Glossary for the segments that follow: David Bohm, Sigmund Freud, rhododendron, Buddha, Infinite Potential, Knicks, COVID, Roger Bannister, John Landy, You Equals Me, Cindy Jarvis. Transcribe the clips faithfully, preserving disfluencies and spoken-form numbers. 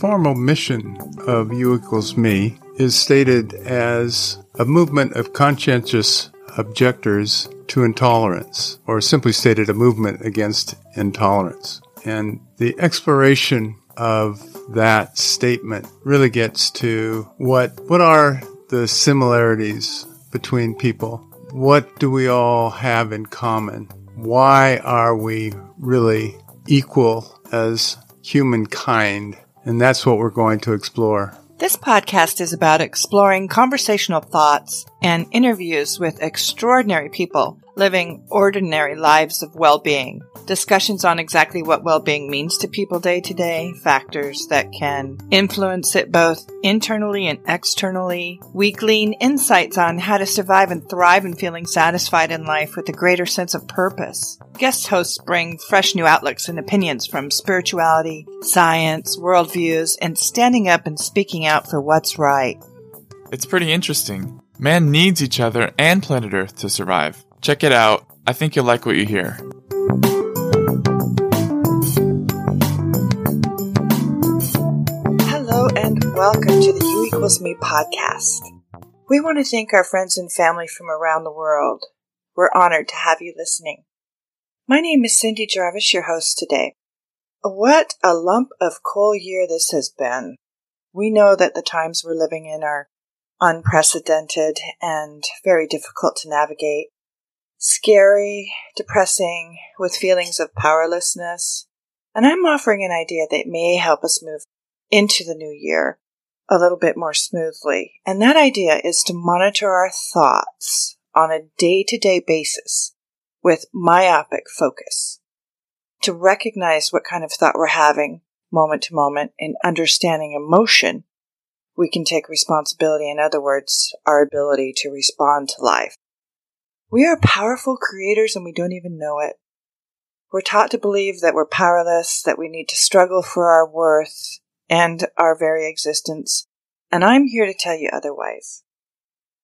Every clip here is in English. formal mission of You Equals Me is stated as a movement of conscientious objectors to intolerance, or simply stated, a movement against intolerance. And the exploration of that statement really gets to what what are the similarities between people? What do we all have in common? Why are we really equal as humankind? And that's what we're going to explore. This podcast is about exploring conversational thoughts and interviews with extraordinary people living ordinary lives of well-being. Discussions on exactly what well-being means to people day to day, factors that can influence it both internally and externally. We glean insights on how to survive and thrive in feeling satisfied in life with a greater sense of purpose. Guest hosts bring fresh new outlooks and opinions from spirituality, science, worldviews, and standing up and speaking out for what's right. It's pretty interesting. Man needs each other and planet Earth to survive. Check it out. I think you'll like what you hear. Hello and welcome to the You Equals Me podcast. We want to thank our friends and family from around the world. We're honored to have you listening. My name is Cindy Jarvis, your host today. What a lump of coal year this has been. We know that the times we're living in are unprecedented and very difficult to navigate. Scary, depressing, with feelings of powerlessness. And I'm offering an idea that may help us move into the new year a little bit more smoothly. And that idea is to monitor our thoughts on a day-to-day basis with myopic focus, to recognize what kind of thought we're having moment to moment and understanding emotion. We can take responsibility, in other words, our ability to respond to life. We are powerful creators and we don't even know it. We're taught to believe that we're powerless, that we need to struggle for our worth and our very existence, and I'm here to tell you otherwise.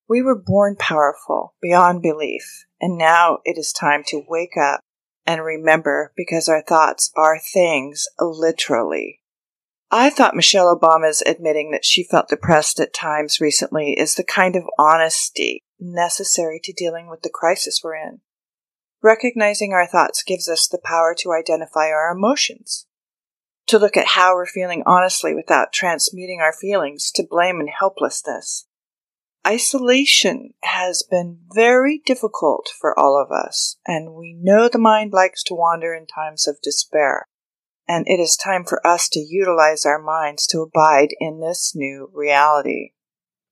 We were born powerful beyond belief, and now it is time to wake up and remember, because our thoughts are things, literally. I thought Michelle Obama's admitting that she felt depressed at times recently is the kind of honesty necessary to dealing with the crisis we're in. Recognizing our thoughts gives us the power to identify our emotions, to look at how we're feeling honestly without transmuting our feelings to blame and helplessness. Isolation has been very difficult for all of us, and we know the mind likes to wander in times of despair. And it is time for us to utilize our minds to abide in this new reality.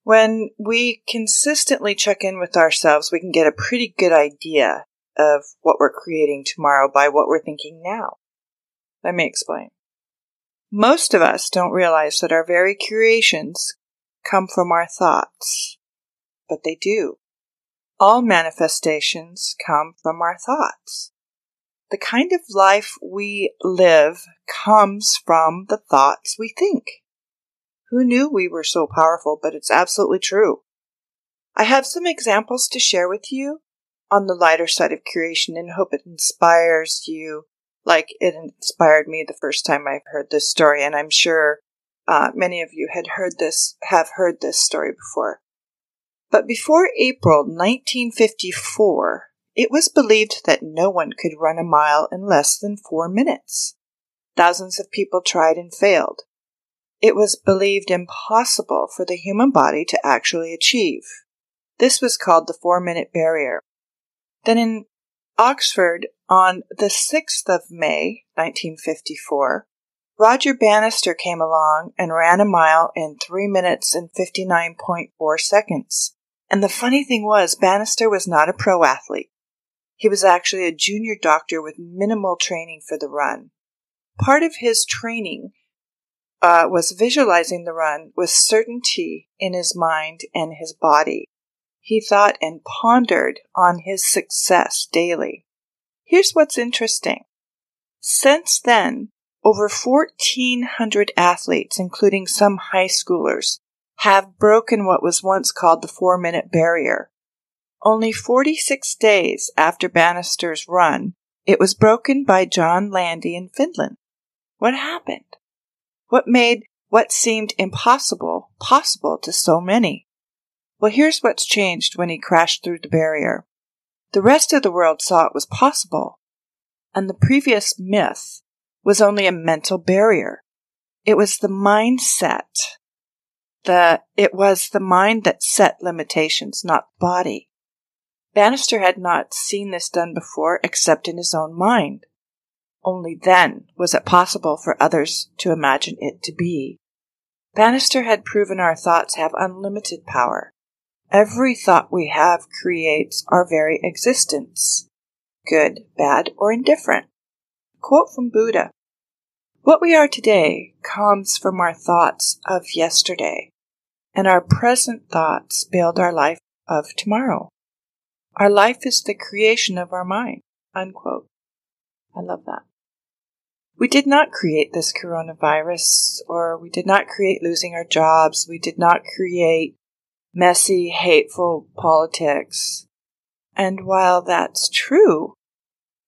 When we consistently check in with ourselves, we can get a pretty good idea of what we're creating tomorrow by what we're thinking now. Let me explain. Most of us don't realize that our very creations come from our thoughts, but they do. All manifestations come from our thoughts. The kind of life we live comes from the thoughts we think. Who knew we were so powerful, but it's absolutely true. I have some examples to share with you on the lighter side of creation and hope it inspires you like it inspired me the first time I heard this story. And I'm sure uh, many of you had heard this, have heard this story before. But before April nineteen fifty-four, it was believed that no one could run a mile in less than four minutes. Thousands of people tried and failed. It was believed impossible for the human body to actually achieve. This was called the four-minute barrier. Then in Oxford, on the sixth of May, nineteen fifty-four, Roger Bannister came along and ran a mile in three minutes and fifty-nine point four seconds. And the funny thing was, Bannister was not a pro athlete. He was actually a junior doctor with minimal training for the run. Part of his training uh, was visualizing the run with certainty in his mind and his body. He thought and pondered on his success daily. Here's what's interesting. Since then, over fourteen hundred athletes, including some high schoolers, have broken what was once called the four-minute barrier. Only forty-six days after Bannister's run, it was broken by John Landy in Finland. What happened? What made what seemed impossible possible to so many. Well, here's what's changed when he crashed through the barrier. The rest of the world saw it was possible, and the previous myth was only a mental barrier. It was the mindset. The, it was the mind that set limitations, not the body. Bannister had not seen this done before except in his own mind. Only then was it possible for others to imagine it to be. Bannister had proven our thoughts have unlimited power. Every thought we have creates our very existence, good, bad, or indifferent. Quote from Buddha. What we are today comes from our thoughts of yesterday, and our present thoughts build our life of tomorrow. Our life is the creation of our mind. Unquote. I love that. We did not create this coronavirus, or we did not create losing our jobs. We did not create messy, hateful politics. And while that's true,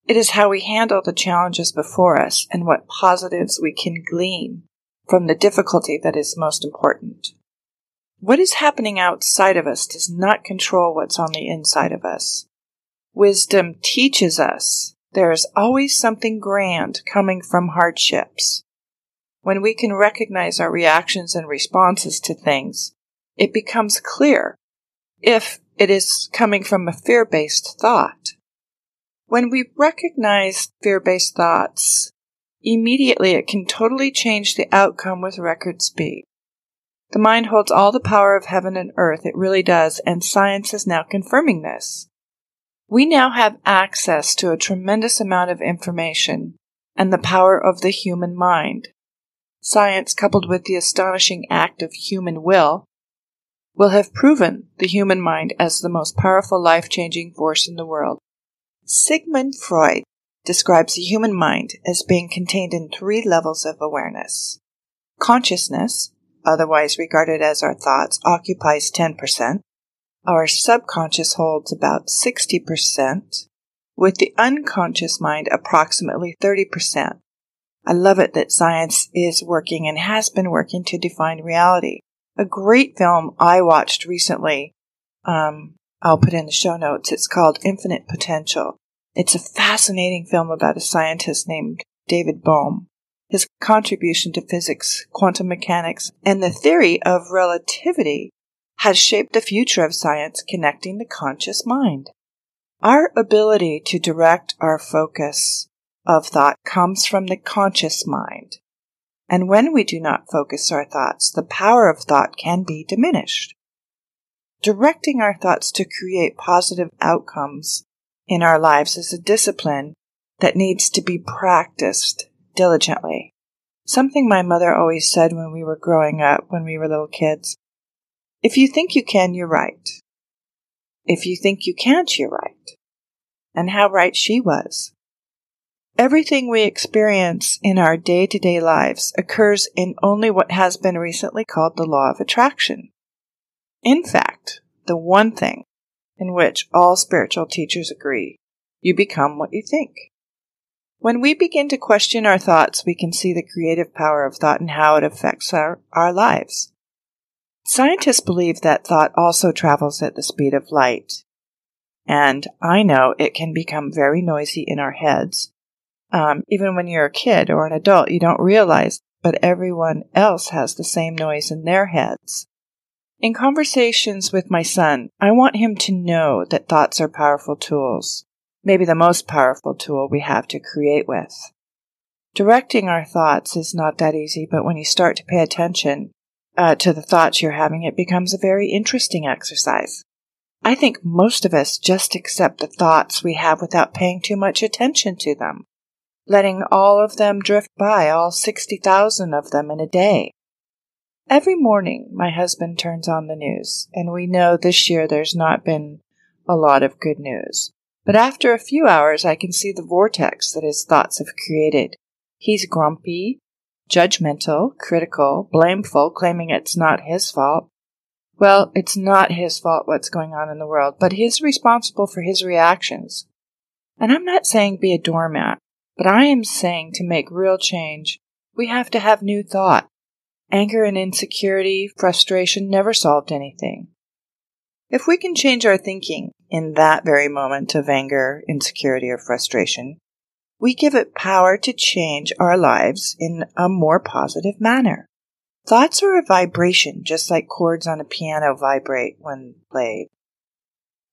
it is how we handle the challenges before us and what positives we can glean from the difficulty that is most important. What is happening outside of us does not control what's on the inside of us. Wisdom teaches us there is always something grand coming from hardships. When we can recognize our reactions and responses to things, it becomes clear if it is coming from a fear-based thought. When we recognize fear-based thoughts, immediately it can totally change the outcome with record speed. The mind holds all the power of heaven and earth, it really does, and science is now confirming this. We now have access to a tremendous amount of information and the power of the human mind. Science, coupled with the astonishing act of human will, will have proven the human mind as the most powerful life-changing force in the world. Sigmund Freud describes the human mind as being contained in three levels of awareness. Consciousness, otherwise regarded as our thoughts, occupies ten percent. Our subconscious holds about sixty percent, with the unconscious mind approximately thirty percent. I love it that science is working and has been working to define reality. A great film I watched recently, um, I'll put in the show notes, it's called Infinite Potential. It's a fascinating film about a scientist named David Bohm. His contribution to physics, quantum mechanics, and the theory of relativity has shaped the future of science connecting the conscious mind. Our ability to direct our focus of thought comes from the conscious mind. And when we do not focus our thoughts, the power of thought can be diminished. Directing our thoughts to create positive outcomes in our lives is a discipline that needs to be practiced diligently. Something my mother always said when we were growing up, when we were little kids. If you think you can, you're right. If you think you can't, you're right. And how right she was. Everything we experience in our day-to-day lives occurs in only what has been recently called the law of attraction. In fact, the one thing in which all spiritual teachers agree, you become what you think. When we begin to question our thoughts, we can see the creative power of thought and how it affects our, our lives. Scientists believe that thought also travels at the speed of light, and I know it can become very noisy in our heads. Um, even when you're a kid or an adult, you don't realize, but everyone else has the same noise in their heads. In conversations with my son, I want him to know that thoughts are powerful tools, maybe the most powerful tool we have to create with. Directing our thoughts is not that easy, but when you start to pay attention, Uh, to the thoughts you're having, it becomes a very interesting exercise. I think most of us just accept the thoughts we have without paying too much attention to them, letting all of them drift by, all sixty thousand of them in a day. Every morning, my husband turns on the news, and we know this year there's not been a lot of good news. But after a few hours, I can see the vortex that his thoughts have created. He's grumpy, judgmental, critical, blameful, claiming it's not his fault. Well, it's not his fault what's going on in the world, but he's responsible for his reactions. And I'm not saying be a doormat, but I am saying to make real change, we have to have new thought. Anger and insecurity, frustration never solved anything. If we can change our thinking in that very moment of anger, insecurity, or frustration, we give it power to change our lives in a more positive manner. Thoughts are a vibration, just like chords on a piano vibrate when played.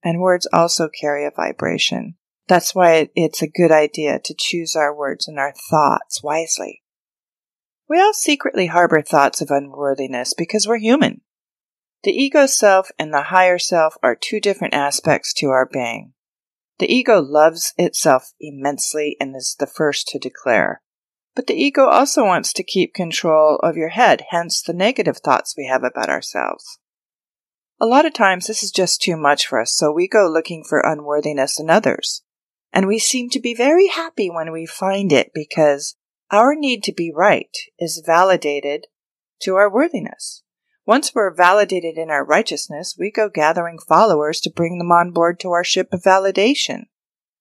And words also carry a vibration. That's why it, it's a good idea to choose our words and our thoughts wisely. We all secretly harbor thoughts of unworthiness because we're human. The ego self and the higher self are two different aspects to our being. The ego loves itself immensely and is the first to declare. But the ego also wants to keep control of your head, hence the negative thoughts we have about ourselves. A lot of times this is just too much for us, so we go looking for unworthiness in others. And we seem to be very happy when we find it because our need to be right is validated to our worthiness. Once we're validated in our righteousness, we go gathering followers to bring them on board to our ship of validation.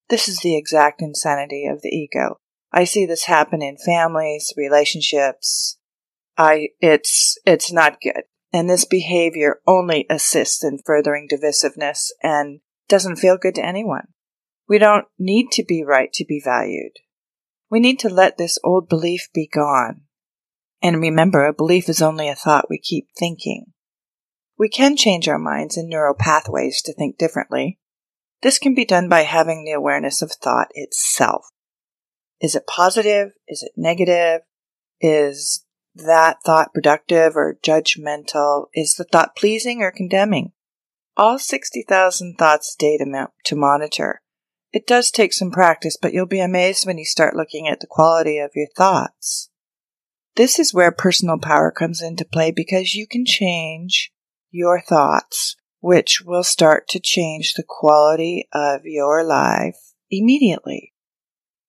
This is the exact insanity of the ego. I see this happen in families, relationships. I, it's, it's not good. And this behavior only assists in furthering divisiveness and doesn't feel good to anyone. We don't need to be right to be valued. We need to let this old belief be gone. And remember, a belief is only a thought we keep thinking. We can change our minds in neural pathways to think differently. This can be done by having the awareness of thought itself. Is it positive? Is it negative? Is that thought productive or judgmental? Is the thought pleasing or condemning? All sixty thousand thoughts a day to monitor. It does take some practice, but you'll be amazed when you start looking at the quality of your thoughts. This is where personal power comes into play because you can change your thoughts, which will start to change the quality of your life immediately.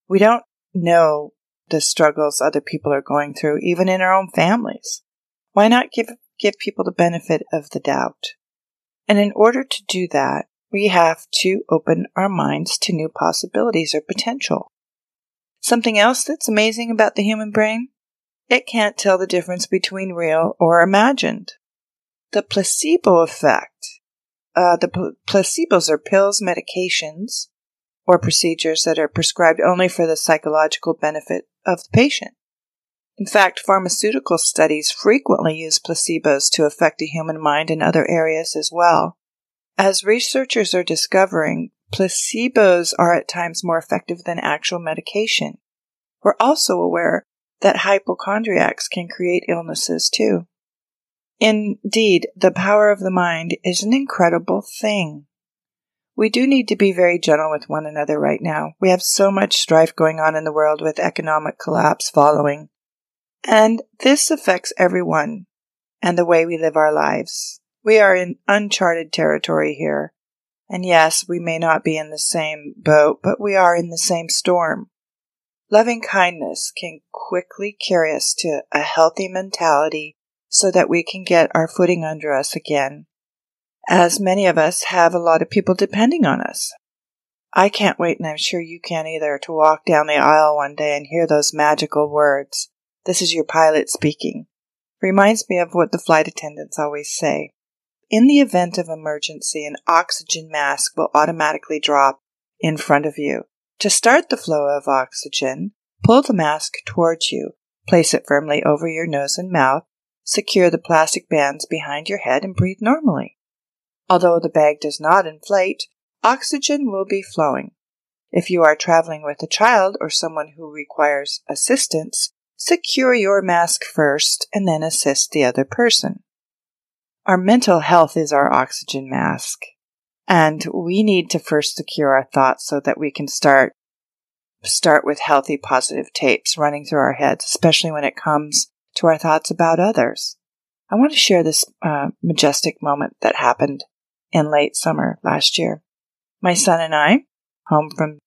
We don't know the struggles other people are going through, even in our own families. Why not give, give people the benefit of the doubt? And in order to do that, we have to open our minds to new possibilities or potential. Something else that's amazing about the human brain? It can't tell the difference between real or imagined. The placebo effect. Uh, the pl- placebos are pills, medications, or procedures that are prescribed only for the psychological benefit of the patient. In fact, pharmaceutical studies frequently use placebos to affect the human mind in other areas as well. As researchers are discovering, placebos are at times more effective than actual medication. We're also aware that hypochondriacs can create illnesses too. Indeed, the power of the mind is an incredible thing. We do need to be very gentle with one another right now. We have so much strife going on in the world with economic collapse following. And this affects everyone and the way we live our lives. We are in uncharted territory here. And yes, we may not be in the same boat, but we are in the same storm. Loving kindness can quickly carry us to a healthy mentality so that we can get our footing under us again, as many of us have a lot of people depending on us. I can't wait, and I'm sure you can't either, to walk down the aisle one day and hear those magical words. This is your pilot speaking. Reminds me of what the flight attendants always say. In the event of emergency, an oxygen mask will automatically drop in front of you. To start the flow of oxygen, pull the mask towards you, place it firmly over your nose and mouth, secure the plastic bands behind your head, and breathe normally. Although the bag does not inflate, oxygen will be flowing. If you are traveling with a child or someone who requires assistance, secure your mask first and then assist the other person. Our mental health is our oxygen mask. And we need to first secure our thoughts so that we can start start with healthy, positive tapes running through our heads, especially when it comes to our thoughts about others. I want to share this uh, majestic moment that happened in late summer last year. My son and I, home from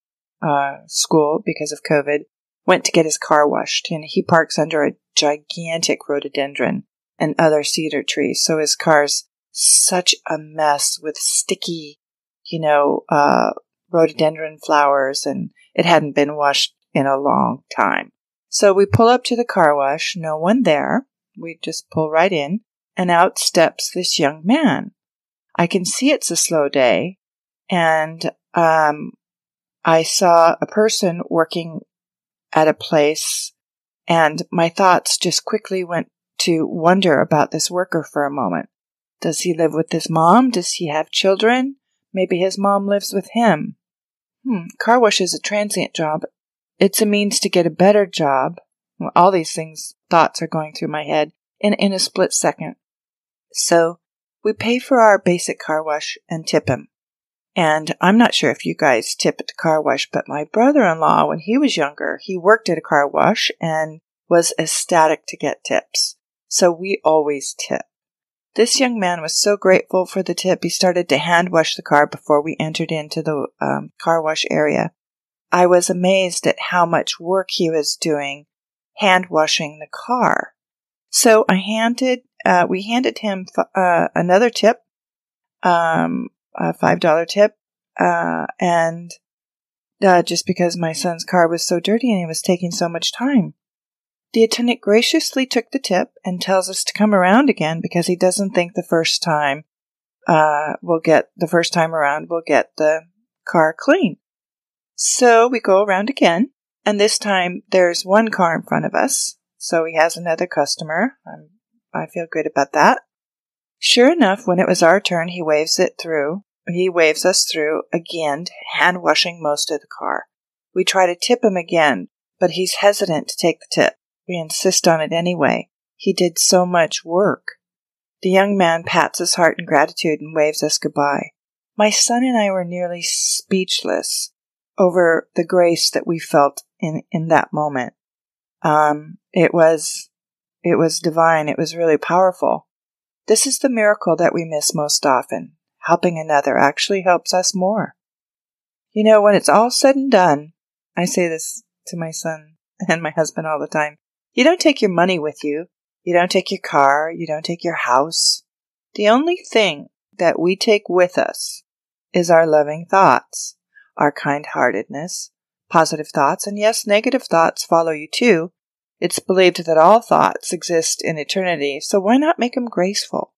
uh, school because of COVID, went to get his car washed, and he parks under a gigantic rhododendron and other cedar trees, so his car's such a mess with sticky, you know, uh, rhododendron flowers, and it hadn't been washed in a long time. So we pull up to the car wash, no one there. We just pull right in, and out steps this young man. I can see it's a slow day, and um, I saw a person working at a place, and my thoughts just quickly went to wonder about this worker for a moment. Does he live with his mom? Does he have children? Maybe his mom lives with him. Hmm, car wash is a transient job. It's a means to get a better job. Well, all these things, thoughts are going through my head in, in a split second. So we pay for our basic car wash and tip him. And I'm not sure if you guys tip at the car wash, but my brother-in-law, when he was younger, he worked at a car wash and was ecstatic to get tips. So we always tip. This young man was so grateful for the tip, he started to hand wash the car before we entered into the um, car wash area. I was amazed at how much work he was doing hand washing the car. So I handed, uh, we handed him f- uh, another tip, um, a five dollar tip, uh, and uh, just because my son's car was so dirty and it was taking so much time. The attendant graciously took the tip and tells us to come around again because he doesn't think the first time uh, we'll get the first time around we'll get the car clean. So we go around again, and this time there's one car in front of us. So he has another customer. I'm, I feel good about that. Sure enough, when it was our turn, he waves it through. He waves us through again, hand washing most of the car. We try to tip him again, but he's hesitant to take the tip. We insist on it anyway. He did so much work. The young man pats his heart in gratitude and waves us goodbye. My son and I were nearly speechless over the grace that we felt in, in that moment. Um, it was, it was divine. It was really powerful. This is the miracle that we miss most often. Helping another actually helps us more. You know, when it's all said and done, I say this to my son and my husband all the time. You don't take your money with you. You don't take your car. You don't take your house. The only thing that we take with us is our loving thoughts, our kind-heartedness, positive thoughts, and yes, negative thoughts follow you too. It's believed that all thoughts exist in eternity, so why not make them graceful?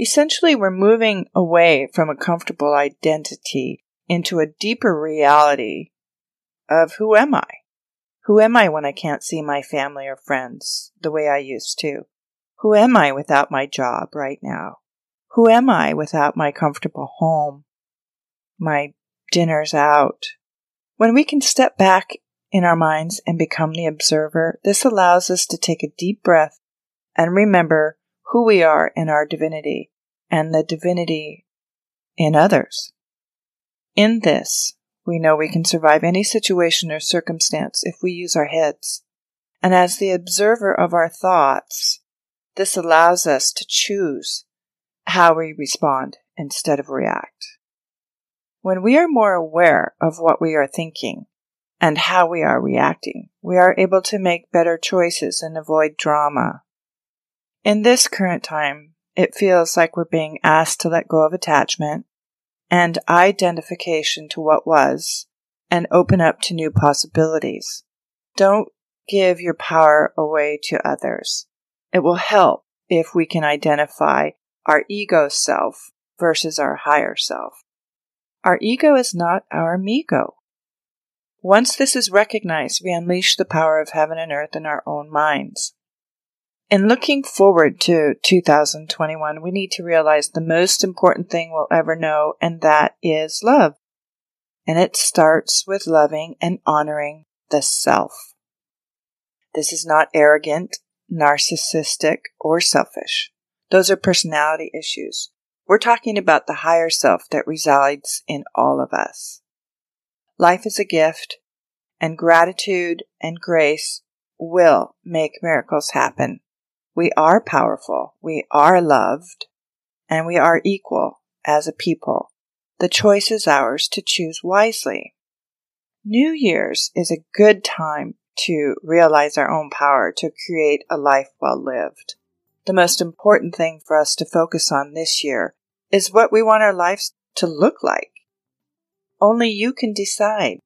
Essentially, we're moving away from a comfortable identity into a deeper reality of who am I? Who am I when I can't see my family or friends the way I used to? Who am I without my job right now? Who am I without my comfortable home, my dinners out? When we can step back in our minds and become the observer, this allows us to take a deep breath and remember who we are in our divinity and the divinity in others. In this, we know we can survive any situation or circumstance if we use our heads. And as the observer of our thoughts, this allows us to choose how we respond instead of react. When we are more aware of what we are thinking and how we are reacting, we are able to make better choices and avoid drama. In this current time, it feels like we're being asked to let go of attachment and identification to what was, and open up to new possibilities. Don't give your power away to others. It will help if we can identify our ego self versus our higher self. Our ego is not our amigo. Once this is recognized, we unleash the power of heaven and earth in our own minds. In looking forward to two thousand twenty-one, we need to realize the most important thing we'll ever know, and that is love. And it starts with loving and honoring the self. This is not arrogant, narcissistic, or selfish. Those are personality issues. We're talking about the higher self that resides in all of us. Life is a gift, and gratitude and grace will make miracles happen. We are powerful, we are loved, and we are equal as a people. The choice is ours to choose wisely. New Year's is a good time to realize our own power to create a life well lived. The most important thing for us to focus on this year is what we want our lives to look like. Only you can decide.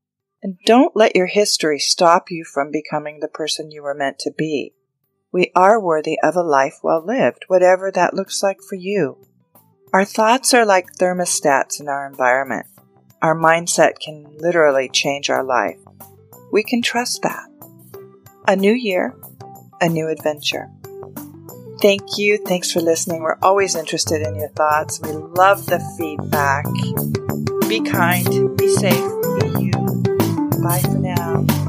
And don't let your history stop you from becoming the person you were meant to be. We are worthy of a life well lived, whatever that looks like for you. Our thoughts are like thermostats in our environment. Our mindset can literally change our life. We can trust that. A new year, a new adventure. Thank you. Thanks for listening. We're always interested in your thoughts. We love the feedback. Be kind. Be safe. Be you. Bye for now.